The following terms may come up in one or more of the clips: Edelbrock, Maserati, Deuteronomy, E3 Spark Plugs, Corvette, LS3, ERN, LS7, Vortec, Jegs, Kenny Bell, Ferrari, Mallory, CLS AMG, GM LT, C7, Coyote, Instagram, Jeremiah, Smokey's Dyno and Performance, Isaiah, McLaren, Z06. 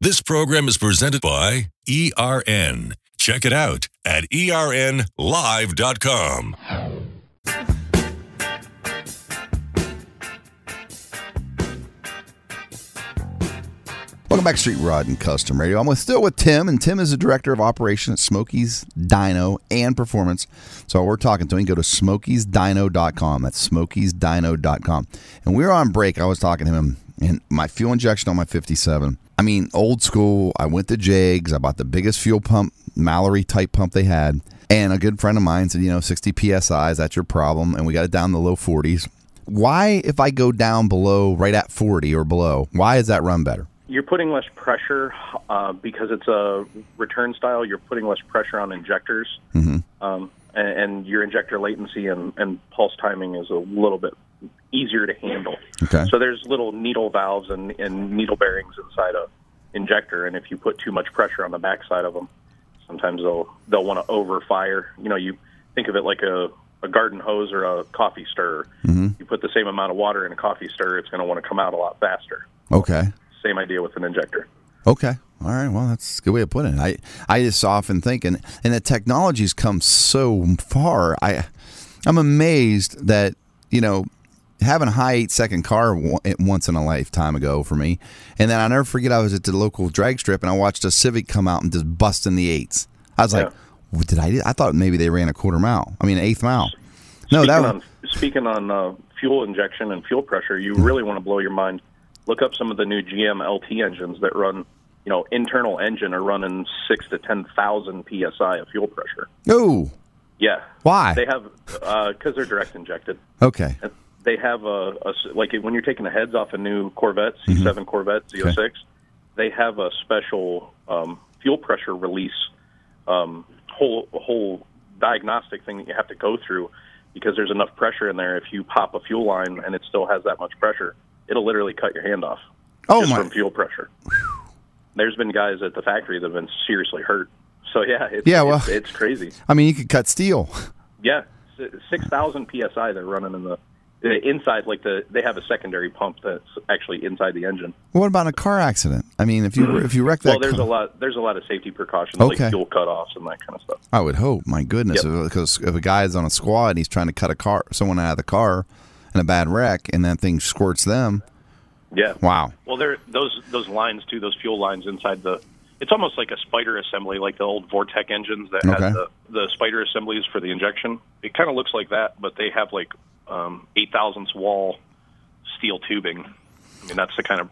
This program is presented by ERN. Check it out at ERNlive.com. Welcome back to Street Rod and Custom Radio. I'm still with Tim, and Tim is the Director of Operations at Smokey's Dyno and Performance. So we're talking to him. You can go to SmokeysDyno.com. That's SmokeysDyno.com. And we were on break. I was talking to him, and my fuel injection on my 57. I mean, old school. I went to Jegs. I bought the biggest fuel pump, Mallory type pump they had. And a good friend of mine said, 60 PSI, is that your problem? And we got it down the low 40s. Why, if I go down below, right at 40 or below, why is that run better? You're putting less pressure because it's a return style. You're putting less pressure on injectors, and your injector latency and pulse timing is a little bit easier to handle. Okay. So there's little needle valves and needle bearings inside a injector, and if you put too much pressure on the backside of them, sometimes they'll want to overfire. You think of it like a garden hose or a coffee stirrer. Mm-hmm. You put the same amount of water in a coffee stirrer, it's going to want to come out a lot faster. Okay. Same idea with an injector. Okay. All right. Well, that's a good way of putting it. I just often think, and the technology's come so far. I'm amazed that, having a high 8-second car once in a lifetime ago for me. And then I'll never forget, I was at the local drag strip, and I watched a Civic come out and just busting the eights. I was like, what did I do? I thought maybe they ran an eighth mile. No, speaking on fuel injection and fuel pressure, you really want to blow your mind. Look up some of the new GM LT engines that run, internal engine are running 6,000 to 10,000 psi of fuel pressure. Oh, yeah. Why? They have because they're direct injected. Okay. And they have like when you're taking the heads off a new Corvette, C7 Corvette Z06, okay. They have a special fuel pressure release whole diagnostic thing that you have to go through because there's enough pressure in there. If you pop a fuel line and it still has that much pressure, it'll literally cut your hand off from fuel pressure. There's been guys at the factory that have been seriously hurt. So, it's crazy. I mean, you could cut steel. Yeah, 6,000 PSI they're running in the inside. They have a secondary pump that's actually inside the engine. Well, what about a car accident? I mean, if you wreck that car. Well, there's a lot of safety precautions, like fuel cutoffs and that kind of stuff. I would hope, my goodness, because if a guy's on a squad and he's trying to cut someone out of the car, in a bad wreck, and that thing squirts them. Yeah. Wow. Well, there those lines too. Those fuel lines inside it's almost like a spider assembly, like the old Vortec engines that had the spider assemblies for the injection. It kind of looks like that, but they have 8,000ths wall steel tubing. I mean, that's the kind of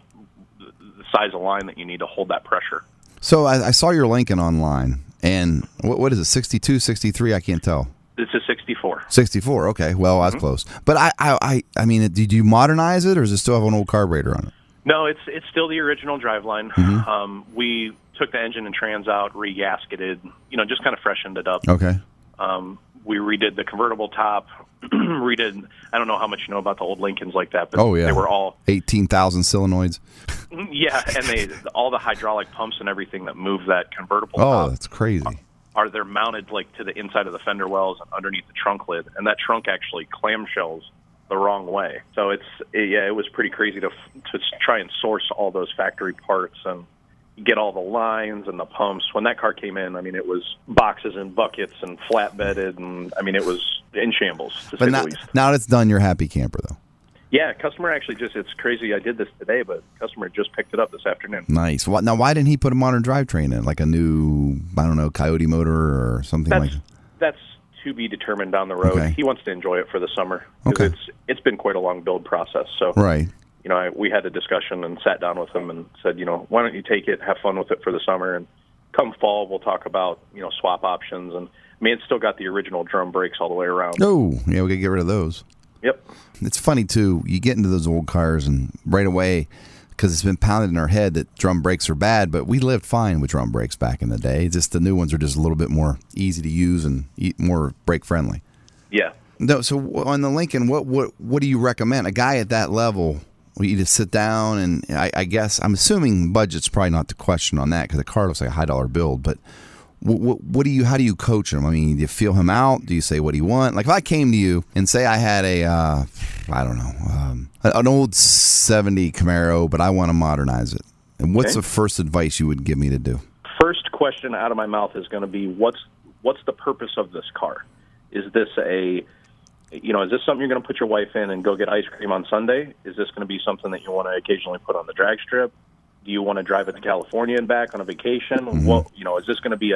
the size of line that you need to hold that pressure. So I saw your Lincoln online, and what is it? 62, 63? I can't tell. It's a 64. 64, okay. Well, I was close. But I mean, did you modernize it, or does it still have an old carburetor on it? No, it's still the original driveline. Mm-hmm. We took the engine and trans out, regasketed, just kind of freshened it up. Okay. We redid the convertible top, I don't know how much you know about the old Lincolns like that, but they were all 18,000 solenoids. Yeah, and all the hydraulic pumps and everything that moved that convertible top. Oh, that's crazy. They're mounted to the inside of the fender wells and underneath the trunk lid, and that trunk actually clamshells the wrong way. So it was pretty crazy to try and source all those factory parts and get all the lines and the pumps. When that car came in, I mean, it was boxes and buckets and flatbedded, and I mean, it was in shambles, to say the least. Now that it's done, you're a happy camper, though. Yeah, customer actually it's crazy. I did this today, but customer just picked it up this afternoon. Nice. Now, why didn't he put a modern drivetrain in, like a new, I don't know, Coyote motor or something like that? That's to be determined down the road. Okay. He wants to enjoy it for the summer. Okay. It's been quite a long build process. So, right. We had a discussion and sat down with him and said, why don't you take it, have fun with it for the summer, and come fall we'll talk about, swap options. And I mean, it's still got the original drum brakes all the way around. Oh, yeah, we got to get rid of those. Yep. It's funny, too. You get into those old cars, and right away, because it's been pounded in our head that drum brakes are bad, but we lived fine with drum brakes back in the day. Just the new ones are just a little bit more easy to use and more brake-friendly. Yeah. No. So on the Lincoln, what do you recommend? A guy at that level, you just sit down, and I guess, I'm assuming budget's probably not the question on that, because the car looks like a high-dollar build, but how do you coach him? I mean, do you feel him out? Do you say what he want? Like, if I came to you and say I had an old 70 Camaro, but I want to modernize it, And what's the first advice you would give me to do? First question out of my mouth is going to be, what's the purpose of this car? Is this is this something you're going to put your wife in and go get ice cream on Sunday? Is this going to be something that you want to occasionally put on the drag strip? Do you want to drive it to California and back on a vacation? Mm-hmm. Well, is this going to be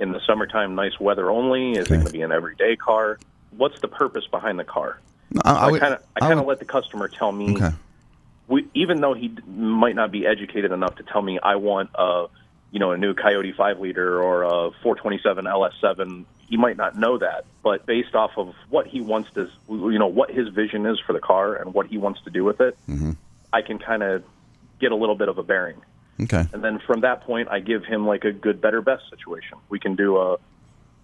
in the summertime, nice weather only? Is it going to be an everyday car? What's the purpose behind the car? I kind of let the customer tell me, even though he might not be educated enough to tell me I want a new Coyote 5-liter or a 427 LS7, he might not know that. But based off of what he wants to, what his vision is for the car and what he wants to do with it, mm-hmm. I can kind of get a little bit of a bearing. Okay. And then from that point, I give him like a good, better, best situation. We can do a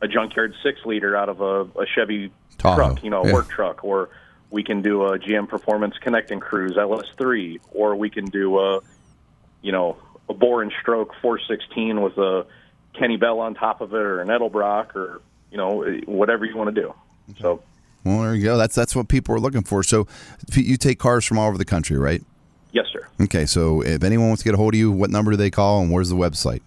junkyard 6-liter out of a Chevy Tahoe truck, work truck, or we can do a GM Performance Connecting Cruise LS3, or we can do a bore and stroke 416 with a Kenny Bell on top of it, or an Edelbrock, or whatever you want to do. Okay. So, well, there you go. That's what people are looking for. So, you take cars from all over the country, right? Yes, sir. Okay, so if anyone wants to get a hold of you, what number do they call, and where's the website?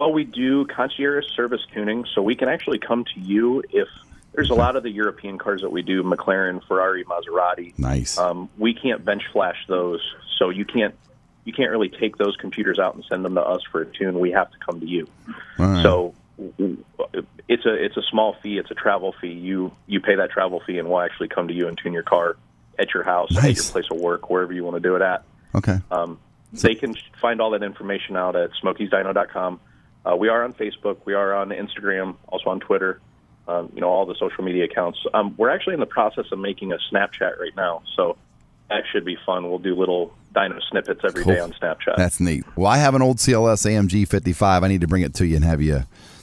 Well, we do concierge service tuning, so we can actually come to you if there's a lot of the European cars that we do, McLaren, Ferrari, Maserati. Nice. We can't bench flash those, so you can't really take those computers out and send them to us for a tune. We have to come to you. Right. So it's a small fee. It's a travel fee. You pay that travel fee, and we'll actually come to you and tune your car at your house, at your place of work, wherever you want to do it at. Okay. They can find all that information out at Smokey'sDyno.com. We are on Facebook. We are on Instagram, also on Twitter, all the social media accounts. We're actually in the process of making a Snapchat right now, so that should be fun. We'll do little dyno snippets every day on Snapchat. That's neat. Well, I have an old CLS AMG 55. I need to bring it to you and have you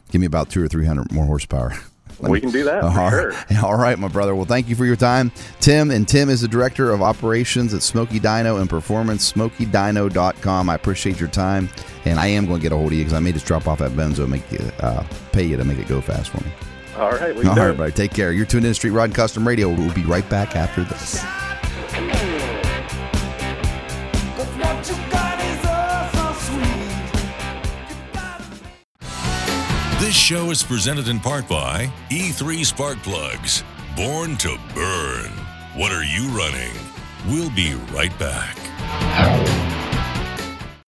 give me about 200 or 300 more horsepower. We can do that. All right. All right, my brother. Well, thank you for your time, Tim. And Tim is the director of operations at Smokey Dyno and Performance, SmokeyDyno.com. I appreciate your time, and I am going to get a hold of you because I may just drop off at Benzo and pay you to make it go fast for me. All right. All right, buddy. Take care. You're tuned in to Street Rod and Custom Radio. We'll be right back after this. This show is presented in part by E3 Spark Plugs. Born to burn. What are you running? We'll be right back.